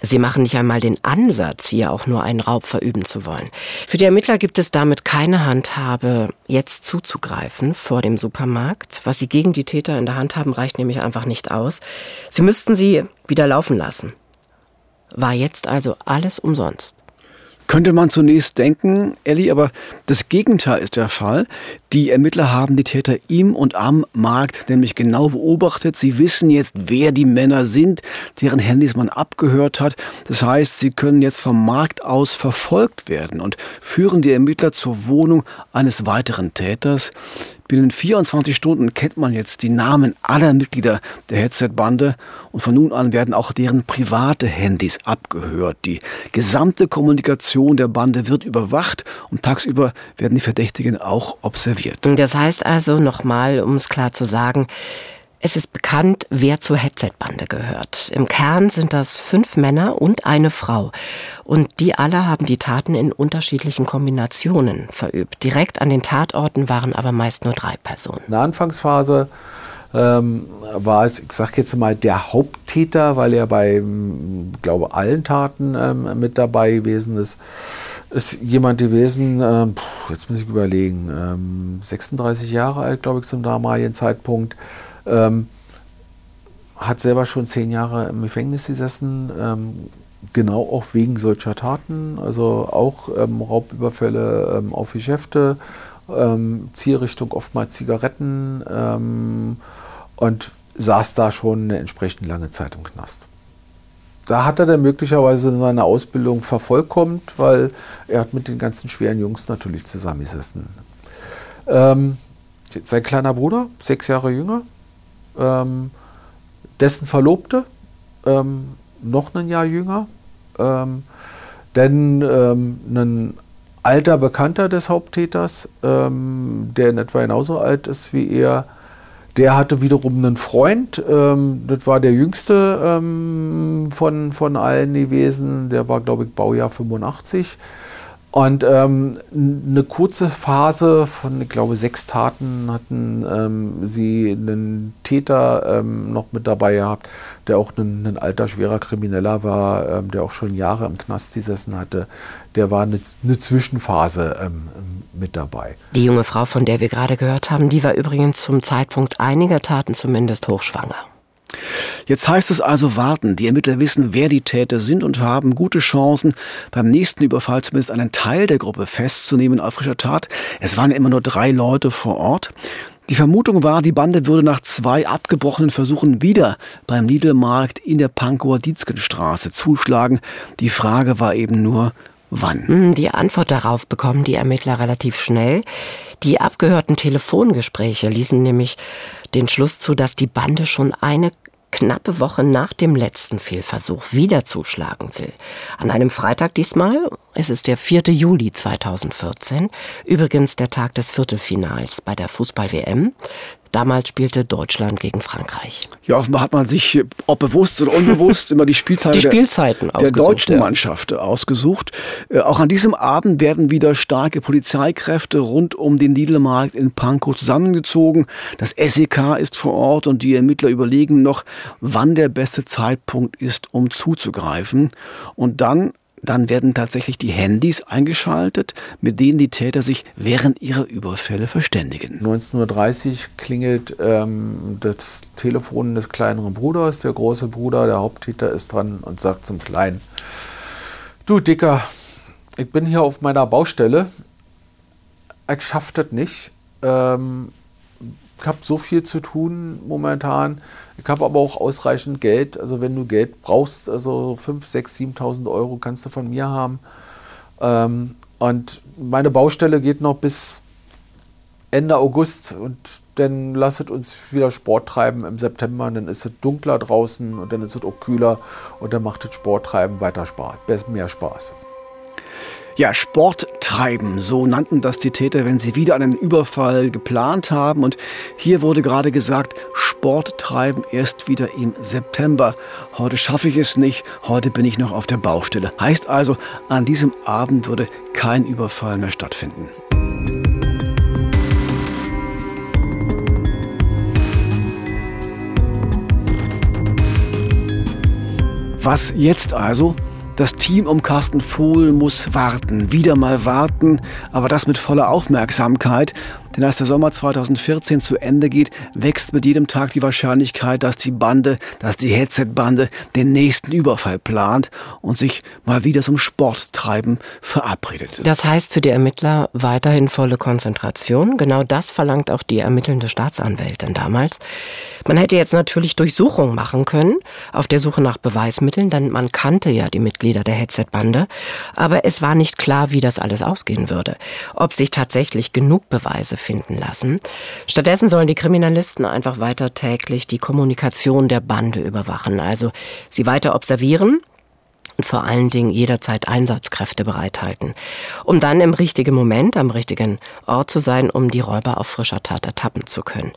Sie machen nicht einmal den Ansatz, hier auch nur einen Raub verüben zu wollen. Für die Ermittler gibt es damit keine Handhabe, jetzt zuzugreifen vor dem Supermarkt. Was sie gegen die Täter in der Hand haben, reicht nämlich einfach nicht aus. Sie müssten sie wieder laufen lassen. War jetzt also alles umsonst. Könnte man zunächst denken, Elli, aber das Gegenteil ist der Fall. Die Ermittler haben die Täter im und am Markt nämlich genau beobachtet. Sie wissen jetzt, wer die Männer sind, deren Handys man abgehört hat. Das heißt, sie können jetzt vom Markt aus verfolgt werden und führen die Ermittler zur Wohnung eines weiteren Täters. Binnen 24 Stunden kennt man jetzt die Namen aller Mitglieder der Headset-Bande und von nun an werden auch deren private Handys abgehört. Die gesamte Kommunikation der Bande wird überwacht und tagsüber werden die Verdächtigen auch observiert. Das heißt also nochmal, um es klar zu sagen, es ist bekannt, wer zur Headset-Bande gehört. Im Kern sind das 5 Männer und eine Frau. Und die alle haben die Taten in unterschiedlichen Kombinationen verübt. Direkt an den Tatorten waren aber meist nur 3 Personen. In der Anfangsphase war es, ich sag jetzt mal, der Haupttäter, weil er bei, glaube, allen Taten mit dabei gewesen ist. Ist jemand gewesen, jetzt muss ich überlegen, 36 Jahre alt, glaube ich, zum damaligen Zeitpunkt, hat selber schon 10 Jahre im Gefängnis gesessen, genau auch wegen solcher Taten, also auch Raubüberfälle auf Geschäfte, Zielrichtung oftmals Zigaretten, und saß da schon eine entsprechend lange Zeit im Knast. Da hat er dann möglicherweise seine Ausbildung vervollkommt, weil er hat mit den ganzen schweren Jungs natürlich zusammengesessen. Sein kleiner Bruder, 6 Jahre jünger, dessen Verlobte, noch ein Jahr jünger, dann ein alter Bekannter des Haupttäters, der in etwa genauso alt ist wie er. Der hatte wiederum einen Freund, das war der jüngste von allen gewesen, der war, glaube ich, Baujahr 85. Und eine kurze Phase von, ich glaube, 6 Taten hatten sie einen Täter noch mit dabei gehabt, der auch ein alter, schwerer Krimineller war, der auch schon Jahre im Knast gesessen hatte. Der war eine Zwischenphase mit dabei. Die junge Frau, von der wir gerade gehört haben, die war übrigens zum Zeitpunkt einiger Taten zumindest hochschwanger. Jetzt heißt es also warten. Die Ermittler wissen, wer die Täter sind und haben gute Chancen, beim nächsten Überfall zumindest einen Teil der Gruppe festzunehmen auf frischer Tat. Es waren immer nur 3 Leute vor Ort. Die Vermutung war, die Bande würde nach 2 abgebrochenen Versuchen wieder beim Lidl-Markt in der Pankower Dietzgenstraße zuschlagen. Die Frage war eben nur, wann? Die Antwort darauf bekommen die Ermittler relativ schnell. Die abgehörten Telefongespräche ließen nämlich den Schluss zu, dass die Bande schon eine knappe Woche nach dem letzten Fehlversuch wieder zuschlagen will. An einem Freitag diesmal, es ist der 4. Juli 2014, übrigens der Tag des Viertelfinals bei der Fußball-WM. Damals spielte Deutschland gegen Frankreich. Ja, offenbar hat man sich, ob bewusst oder unbewusst, immer die Spielteile der deutschen Mannschaft ausgesucht. Auch an diesem Abend werden wieder starke Polizeikräfte rund um den Lidl-Markt in Pankow zusammengezogen. Das SEK ist vor Ort und die Ermittler überlegen noch, wann der beste Zeitpunkt ist, um zuzugreifen. Und dann werden tatsächlich die Handys eingeschaltet, mit denen die Täter sich während ihrer Überfälle verständigen. 19.30 Uhr klingelt das Telefon des kleineren Bruders. Der große Bruder, der Haupttäter, ist dran und sagt zum Kleinen: Du Dicker, ich bin hier auf meiner Baustelle. Ich schaff das nicht. Ich habe so viel zu tun momentan. Ich habe aber auch ausreichend Geld. Also wenn du Geld brauchst, also 5.000, 6.000, 7.000 Euro kannst du von mir haben. Und meine Baustelle geht noch bis Ende August. Und dann lasst uns wieder Sport treiben im September. Und dann ist es dunkler draußen und dann ist es auch kühler. Und dann macht das Sporttreiben weiter Spaß, mehr Spaß. Ja, Sport treiben, so nannten das die Täter, wenn sie wieder einen Überfall geplant haben. Und hier wurde gerade gesagt, Sport treiben erst wieder im September. Heute schaffe ich es nicht, heute bin ich noch auf der Baustelle. Heißt also, an diesem Abend würde kein Überfall mehr stattfinden. Was jetzt also? Das Team um Carsten Pohl muss warten, wieder mal warten, aber das mit voller Aufmerksamkeit. Denn als der Sommer 2014 zu Ende geht, wächst mit jedem Tag die Wahrscheinlichkeit, dass die Headset-Bande den nächsten Überfall plant und sich mal wieder zum Sporttreiben verabredet. Das heißt für die Ermittler weiterhin volle Konzentration. Genau das verlangt auch die ermittelnde Staatsanwältin damals. Man hätte jetzt natürlich Durchsuchungen machen können, auf der Suche nach Beweismitteln, denn man kannte ja die Mitglieder der Headset-Bande. Aber es war nicht klar, wie das alles ausgehen würde. Ob sich tatsächlich genug Beweise finden lassen. Stattdessen sollen die Kriminalisten einfach weiter täglich die Kommunikation der Bande überwachen, also sie weiter observieren und vor allen Dingen jederzeit Einsatzkräfte bereithalten, um dann im richtigen Moment am richtigen Ort zu sein, um die Räuber auf frischer Tat ertappen zu können.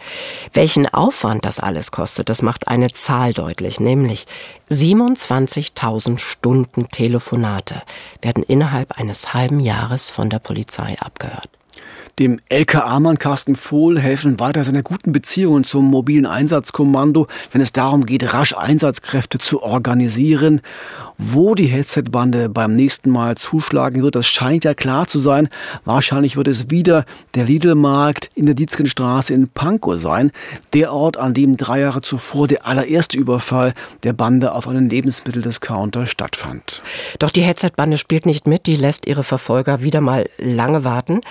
Welchen Aufwand das alles kostet, das macht eine Zahl deutlich, nämlich 27.000 Stunden Telefonate werden innerhalb eines halben Jahres von der Polizei abgehört. Dem LKA-Mann Carsten Pohl helfen weiter seine guten Beziehungen zum mobilen Einsatzkommando, wenn es darum geht, rasch Einsatzkräfte zu organisieren. Wo die Headset-Bande beim nächsten Mal zuschlagen wird, das scheint ja klar zu sein. Wahrscheinlich wird es wieder der Lidl-Markt in der Dietzgenstraße in Pankow sein. Der Ort, an dem 3 Jahre zuvor der allererste Überfall der Bande auf einen Lebensmitteldiscounter stattfand. Doch die Headset-Bande spielt nicht mit. Die lässt ihre Verfolger wieder mal lange warten.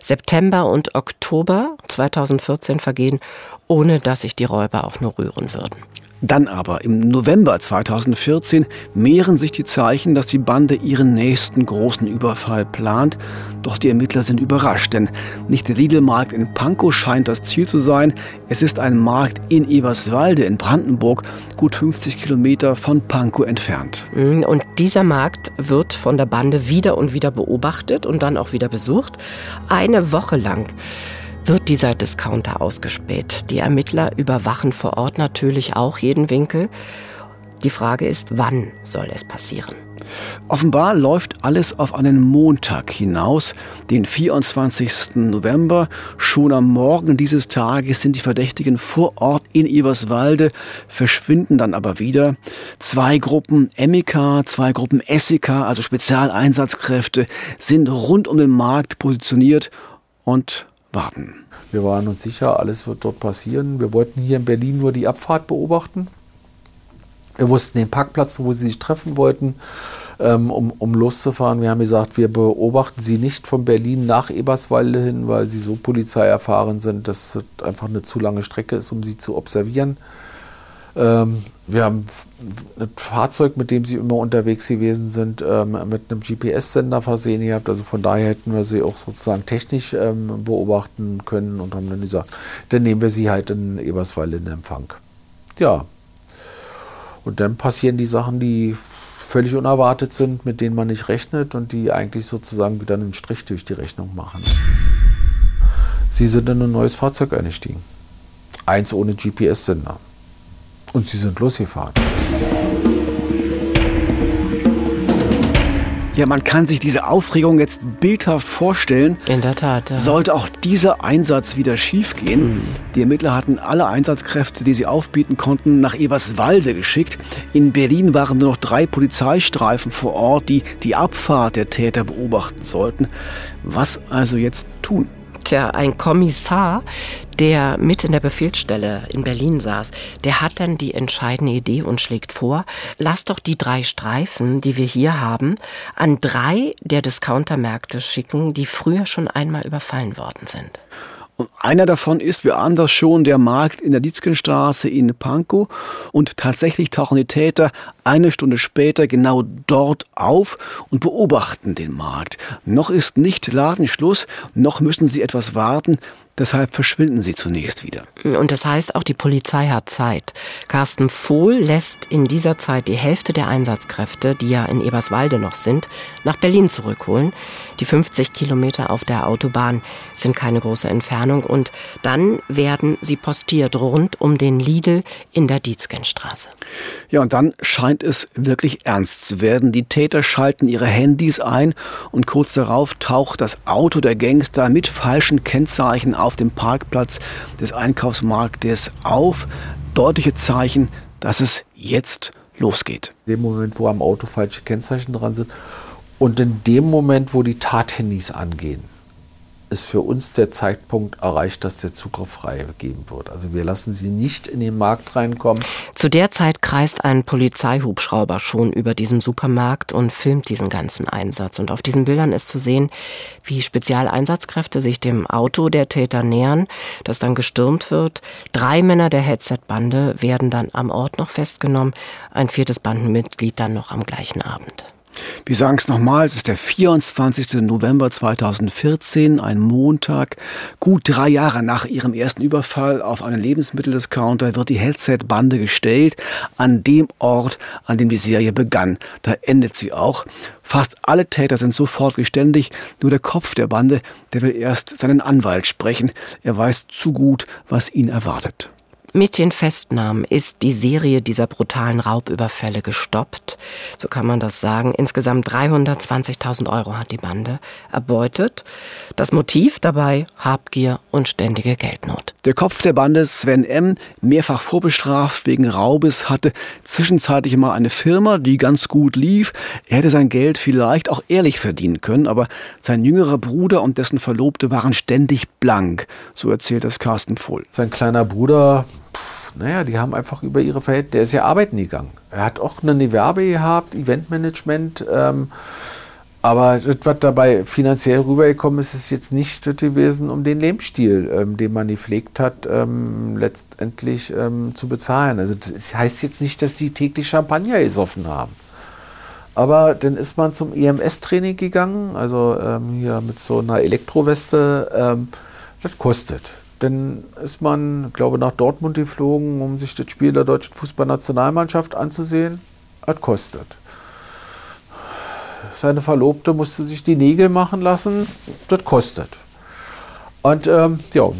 September und Oktober 2014 vergehen, ohne dass sich die Räuber auch nur rühren würden. Dann aber im November 2014 mehren sich die Zeichen, dass die Bande ihren nächsten großen Überfall plant. Doch die Ermittler sind überrascht, denn nicht der Lidl-Markt in Pankow scheint das Ziel zu sein. Es ist ein Markt in Eberswalde in Brandenburg, gut 50 Kilometer von Pankow entfernt. Und dieser Markt wird von der Bande wieder und wieder beobachtet und dann auch wieder besucht. Eine Woche lang wird dieser Discounter ausgespäht. Die Ermittler überwachen vor Ort natürlich auch jeden Winkel. Die Frage ist, wann soll es passieren? Offenbar läuft alles auf einen Montag hinaus, den 24. November. Schon am Morgen dieses Tages sind die Verdächtigen vor Ort in Eberswalde, verschwinden dann aber wieder. 2 Gruppen MEK, 2 Gruppen SEK, also Spezialeinsatzkräfte, sind rund um den Markt positioniert und warten. Wir waren uns sicher, alles wird dort passieren. Wir wollten hier in Berlin nur die Abfahrt beobachten. Wir wussten den Parkplatz, wo sie sich treffen wollten, um loszufahren. Wir haben gesagt, wir beobachten sie nicht von Berlin nach Eberswalde hin, weil sie so polizeierfahren sind, dass es einfach eine zu lange Strecke ist, um sie zu observieren. Wir haben ein Fahrzeug, mit dem sie immer unterwegs gewesen sind, mit einem GPS-Sender versehen gehabt. Also von daher hätten wir sie auch sozusagen technisch beobachten können und haben dann gesagt, dann nehmen wir sie halt in Eberswalde in Empfang. Ja, und dann passieren die Sachen, die völlig unerwartet sind, mit denen man nicht rechnet und die eigentlich sozusagen wieder einen Strich durch die Rechnung machen. Sie sind in ein neues Fahrzeug eingestiegen. Eins ohne GPS-Sender. Und sie sind losgefahren. Ja, man kann sich diese Aufregung jetzt bildhaft vorstellen. In der Tat. Ja. Sollte auch dieser Einsatz wieder schiefgehen. Die Ermittler hatten alle Einsatzkräfte, die sie aufbieten konnten, nach Eberswalde geschickt. In Berlin waren nur noch 3 Polizeistreifen vor Ort, die die Abfahrt der Täter beobachten sollten. Was also jetzt tun? Tja, ein Kommissar, der mit in der Befehlsstelle in Berlin saß, der hat dann die entscheidende Idee und schlägt vor, lass doch die 3 Streifen, die wir hier haben, an 3 der Discountermärkte schicken, die früher schon einmal überfallen worden sind. Und einer davon ist, wir ahnen das schon, der Markt in der Dietzgenstraße in Pankow. Und tatsächlich tauchen die Täter 1 Stunde später genau dort auf und beobachten den Markt. Noch ist nicht Ladenschluss, noch müssen sie etwas warten. Deshalb verschwinden sie zunächst wieder. Und das heißt, auch die Polizei hat Zeit. Carsten Pohl lässt in dieser Zeit die Hälfte der Einsatzkräfte, die ja in Eberswalde noch sind, nach Berlin zurückholen. Die 50 Kilometer auf der Autobahn sind keine große Entfernung. Und dann werden sie postiert rund um den Lidl in der Dietzgenstraße. Ja, und dann scheint es wirklich ernst zu werden. Die Täter schalten ihre Handys ein und kurz darauf taucht das Auto der Gangster mit falschen Kennzeichen auf dem Parkplatz des Einkaufsmarktes auf. Deutliche Zeichen, dass es jetzt losgeht. In dem Moment, wo am Auto falsche Kennzeichen dran sind und in dem Moment, wo die Tathandys angehen, ist für uns der Zeitpunkt erreicht, dass der Zugriff freigegeben wird. Also wir lassen sie nicht in den Markt reinkommen. Zu der Zeit kreist ein Polizeihubschrauber schon über diesem Supermarkt und filmt diesen ganzen Einsatz. Und auf diesen Bildern ist zu sehen, wie Spezialeinsatzkräfte sich dem Auto der Täter nähern, das dann gestürmt wird. 3 Männer der Headset-Bande werden dann am Ort noch festgenommen, ein 4. Bandenmitglied dann noch am gleichen Abend. Wir sagen es nochmal, es ist der 24. November 2014, ein Montag. Gut 3 Jahre nach ihrem ersten Überfall auf einen Lebensmitteldiscounter wird die Headset-Bande gestellt. An dem Ort, an dem die Serie begann. Da endet sie auch. Fast alle Täter sind sofort geständig. Nur der Kopf der Bande, der will erst seinen Anwalt sprechen. Er weiß zu gut, was ihn erwartet. Mit den Festnahmen ist die Serie dieser brutalen Raubüberfälle gestoppt. So kann man das sagen. Insgesamt 320.000 Euro hat die Bande erbeutet. Das Motiv dabei Habgier und ständige Geldnot. Der Kopf der Bande, Sven M., mehrfach vorbestraft wegen Raubes, hatte zwischenzeitlich mal eine Firma, die ganz gut lief. Er hätte sein Geld vielleicht auch ehrlich verdienen können, aber sein jüngerer Bruder und dessen Verlobte waren ständig blank. So erzählt das Carsten Pohl. Sein kleiner Bruder... die haben einfach über ihre Verhältnisse, der ist ja arbeiten gegangen. Er hat auch eine Gewerbe gehabt, Eventmanagement, aber das, was dabei finanziell rübergekommen ist, ist jetzt nicht das gewesen, um den Lebensstil, den man gepflegt hat, letztendlich zu bezahlen. Also das heißt jetzt nicht, dass die täglich Champagner gesoffen haben. Aber dann ist man zum EMS-Training gegangen, also hier mit so einer Elektroweste, das kostet. Dann ist man, glaube ich, nach Dortmund geflogen, um sich das Spiel der deutschen Fußballnationalmannschaft anzusehen. Das kostet. Seine Verlobte musste sich die Nägel machen lassen. Das kostet. Und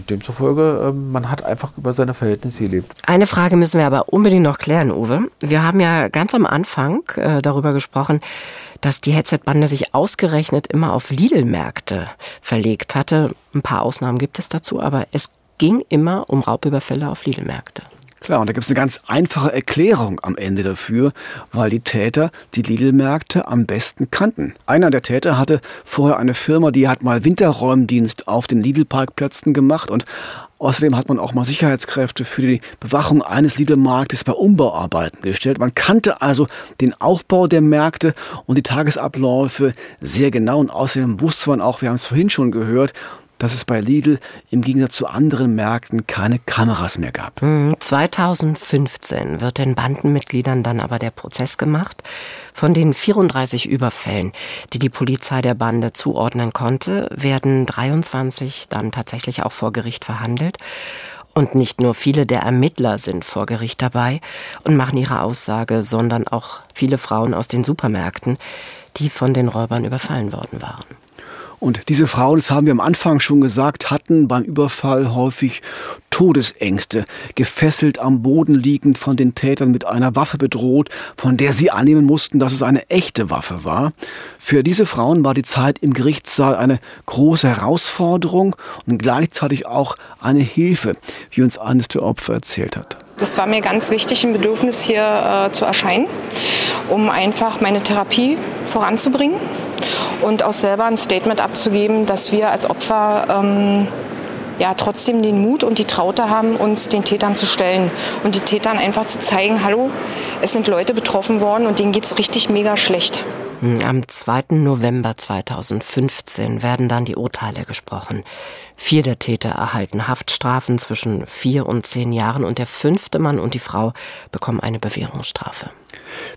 demzufolge, man hat einfach über seine Verhältnisse gelebt. Eine Frage müssen wir aber unbedingt noch klären, Uwe. Wir haben ja ganz am Anfang darüber gesprochen, dass die Headset-Bande sich ausgerechnet immer auf Lidl-Märkte verlegt hatte. Ein paar Ausnahmen gibt es dazu, aber es ging immer um Raubüberfälle auf Lidl-Märkte. Klar, und da gibt es eine ganz einfache Erklärung am Ende dafür, weil die Täter die Lidl-Märkte am besten kannten. Einer der Täter hatte vorher eine Firma, die hat mal Winterräumdienst auf den Lidl-Parkplätzen gemacht und außerdem hat man auch mal Sicherheitskräfte für die Bewachung eines Lidl-Marktes bei Umbauarbeiten gestellt. Man kannte also den Aufbau der Märkte und die Tagesabläufe sehr genau und außerdem wusste man auch, wir haben es vorhin schon gehört, dass es bei Lidl im Gegensatz zu anderen Märkten keine Kameras mehr gab. 2015 wird den Bandenmitgliedern dann aber der Prozess gemacht. Von den 34 Überfällen, die die Polizei der Bande zuordnen konnte, werden 23 dann tatsächlich auch vor Gericht verhandelt. Und nicht nur viele der Ermittler sind vor Gericht dabei und machen ihre Aussage, sondern auch viele Frauen aus den Supermärkten, die von den Räubern überfallen worden waren. Und diese Frauen, das haben wir am Anfang schon gesagt, hatten beim Überfall häufig Todesängste, gefesselt am Boden liegend, von den Tätern mit einer Waffe bedroht, von der sie annehmen mussten, dass es eine echte Waffe war. Für diese Frauen war die Zeit im Gerichtssaal eine große Herausforderung und gleichzeitig auch eine Hilfe, wie uns eines der Opfer erzählt hat. Das war mir ganz wichtig, ein Bedürfnis hier zu erscheinen, um einfach meine Therapie voranzubringen. Und auch selber ein Statement abzugeben, dass wir als Opfer trotzdem den Mut und die Traute haben, uns den Tätern zu stellen. Und die Tätern einfach zu zeigen, hallo, es sind Leute betroffen worden und denen geht's richtig mega schlecht. Am 2. November 2015 werden dann die Urteile gesprochen. 4 der Täter erhalten Haftstrafen zwischen 4 und 10 Jahren und der 5. Mann und die Frau bekommen eine Bewährungsstrafe.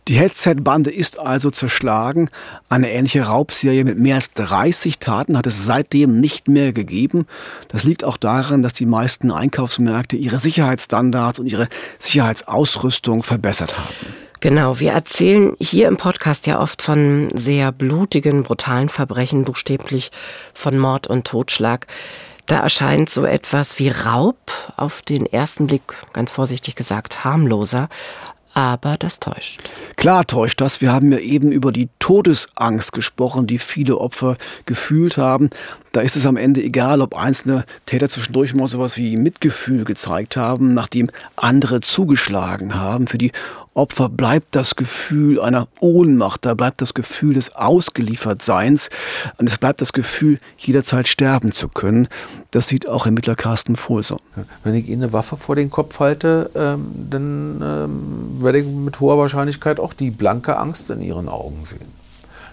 Die Headset-Bande ist also zerschlagen. Eine ähnliche Raubserie mit mehr als 30 Taten hat es seitdem nicht mehr gegeben. Das liegt auch daran, dass die meisten Einkaufsmärkte ihre Sicherheitsstandards und ihre Sicherheitsausrüstung verbessert haben. Genau, wir erzählen hier im Podcast ja oft von sehr blutigen, brutalen Verbrechen, buchstäblich von Mord und Totschlag. Da erscheint so etwas wie Raub auf den ersten Blick, ganz vorsichtig gesagt, harmloser. Aber das täuscht. Klar täuscht das. Wir haben ja eben über die Todesangst gesprochen, die viele Opfer gefühlt haben. Da ist es am Ende egal, ob einzelne Täter zwischendurch mal sowas wie Mitgefühl gezeigt haben, nachdem andere zugeschlagen haben. Für die Opfer bleibt das Gefühl einer Ohnmacht, da bleibt das Gefühl des Ausgeliefertseins und es bleibt das Gefühl, jederzeit sterben zu können. Das sieht auch Ermittler Carsten Pohl so. Wenn ich Ihnen eine Waffe vor den Kopf halte, dann werde ich mit hoher Wahrscheinlichkeit auch die blanke Angst in Ihren Augen sehen.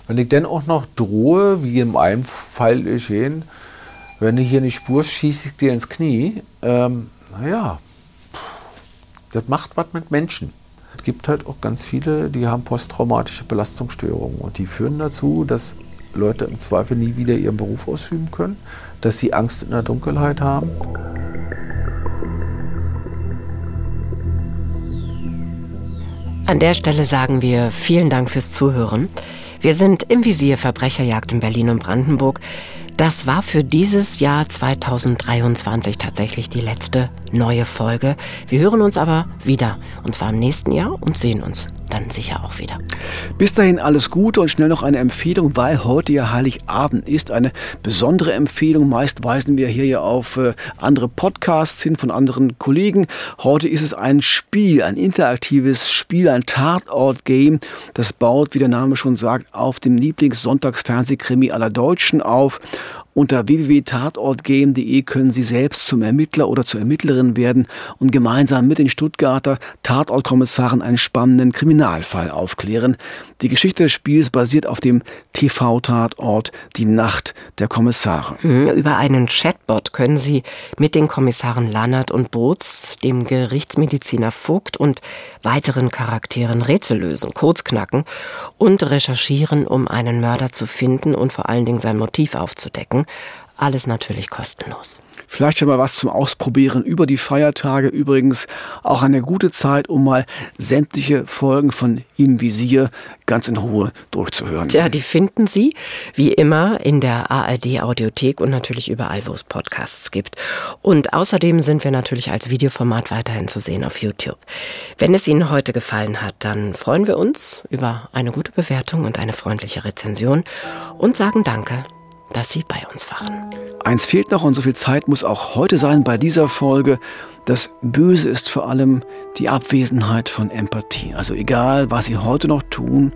Wenn ich dann auch noch drohe, wie in einem Fall geschehen, wenn du hier nicht spurst, schieße ich dir ins Knie. Das macht was mit Menschen. Es gibt halt auch ganz viele, die haben posttraumatische Belastungsstörungen und die führen dazu, dass Leute im Zweifel nie wieder ihren Beruf ausüben können, dass sie Angst in der Dunkelheit haben. An der Stelle sagen wir vielen Dank fürs Zuhören. Wir sind im Visier Verbrecherjagd in Berlin und Brandenburg. Das war für dieses Jahr 2023 tatsächlich die letzte neue Folge. Wir hören uns aber wieder, und zwar im nächsten Jahr, und sehen uns dann sicher auch wieder. Bis dahin alles Gute und schnell noch eine Empfehlung, weil heute ja Heiligabend ist. Eine besondere Empfehlung. Meist weisen wir hier ja auf andere Podcasts hin von anderen Kollegen. Heute ist es ein Spiel, ein interaktives Spiel, ein Tatort-Game. Das baut, wie der Name schon sagt, auf dem Lieblingssonntagsfernsehkrimi aller Deutschen auf. Unter www.tatortgame.de können Sie selbst zum Ermittler oder zur Ermittlerin werden und gemeinsam mit den Stuttgarter Tatortkommissaren einen spannenden Kriminalfall aufklären. Die Geschichte des Spiels basiert auf dem TV-Tatort Die Nacht der Kommissare. Über einen Chatbot können Sie mit den Kommissaren Lannert und Brutz, dem Gerichtsmediziner Vogt und weiteren Charakteren Rätsel lösen, kurzknacken und recherchieren, um einen Mörder zu finden und vor allen Dingen sein Motiv aufzudecken. Alles natürlich kostenlos. Vielleicht ja mal was zum Ausprobieren über die Feiertage. Übrigens auch eine gute Zeit, um mal sämtliche Folgen von Im Visier ganz in Ruhe durchzuhören. Tja, die finden Sie wie immer in der ARD-Audiothek und natürlich überall, wo es Podcasts gibt. Und außerdem sind wir natürlich als Videoformat weiterhin zu sehen auf YouTube. Wenn es Ihnen heute gefallen hat, dann freuen wir uns über eine gute Bewertung und eine freundliche Rezension und sagen Danke, dass Sie bei uns waren. Eins fehlt noch, und so viel Zeit muss auch heute sein bei dieser Folge. Das Böse ist vor allem die Abwesenheit von Empathie. Also egal, was Sie heute noch tun,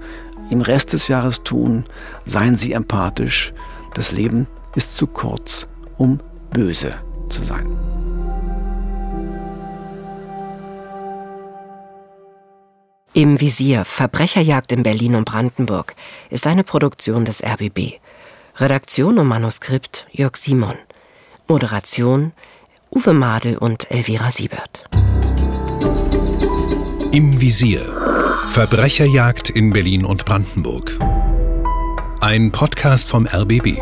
im Rest des Jahres tun, seien Sie empathisch. Das Leben ist zu kurz, um böse zu sein. Im Visier, Verbrecherjagd in Berlin und Brandenburg, ist eine Produktion des RBB. Redaktion und Manuskript Jörg Simon. Moderation Uwe Madel und Elvira Siebert. Im Visier. Verbrecherjagd in Berlin und Brandenburg. Ein Podcast vom RBB.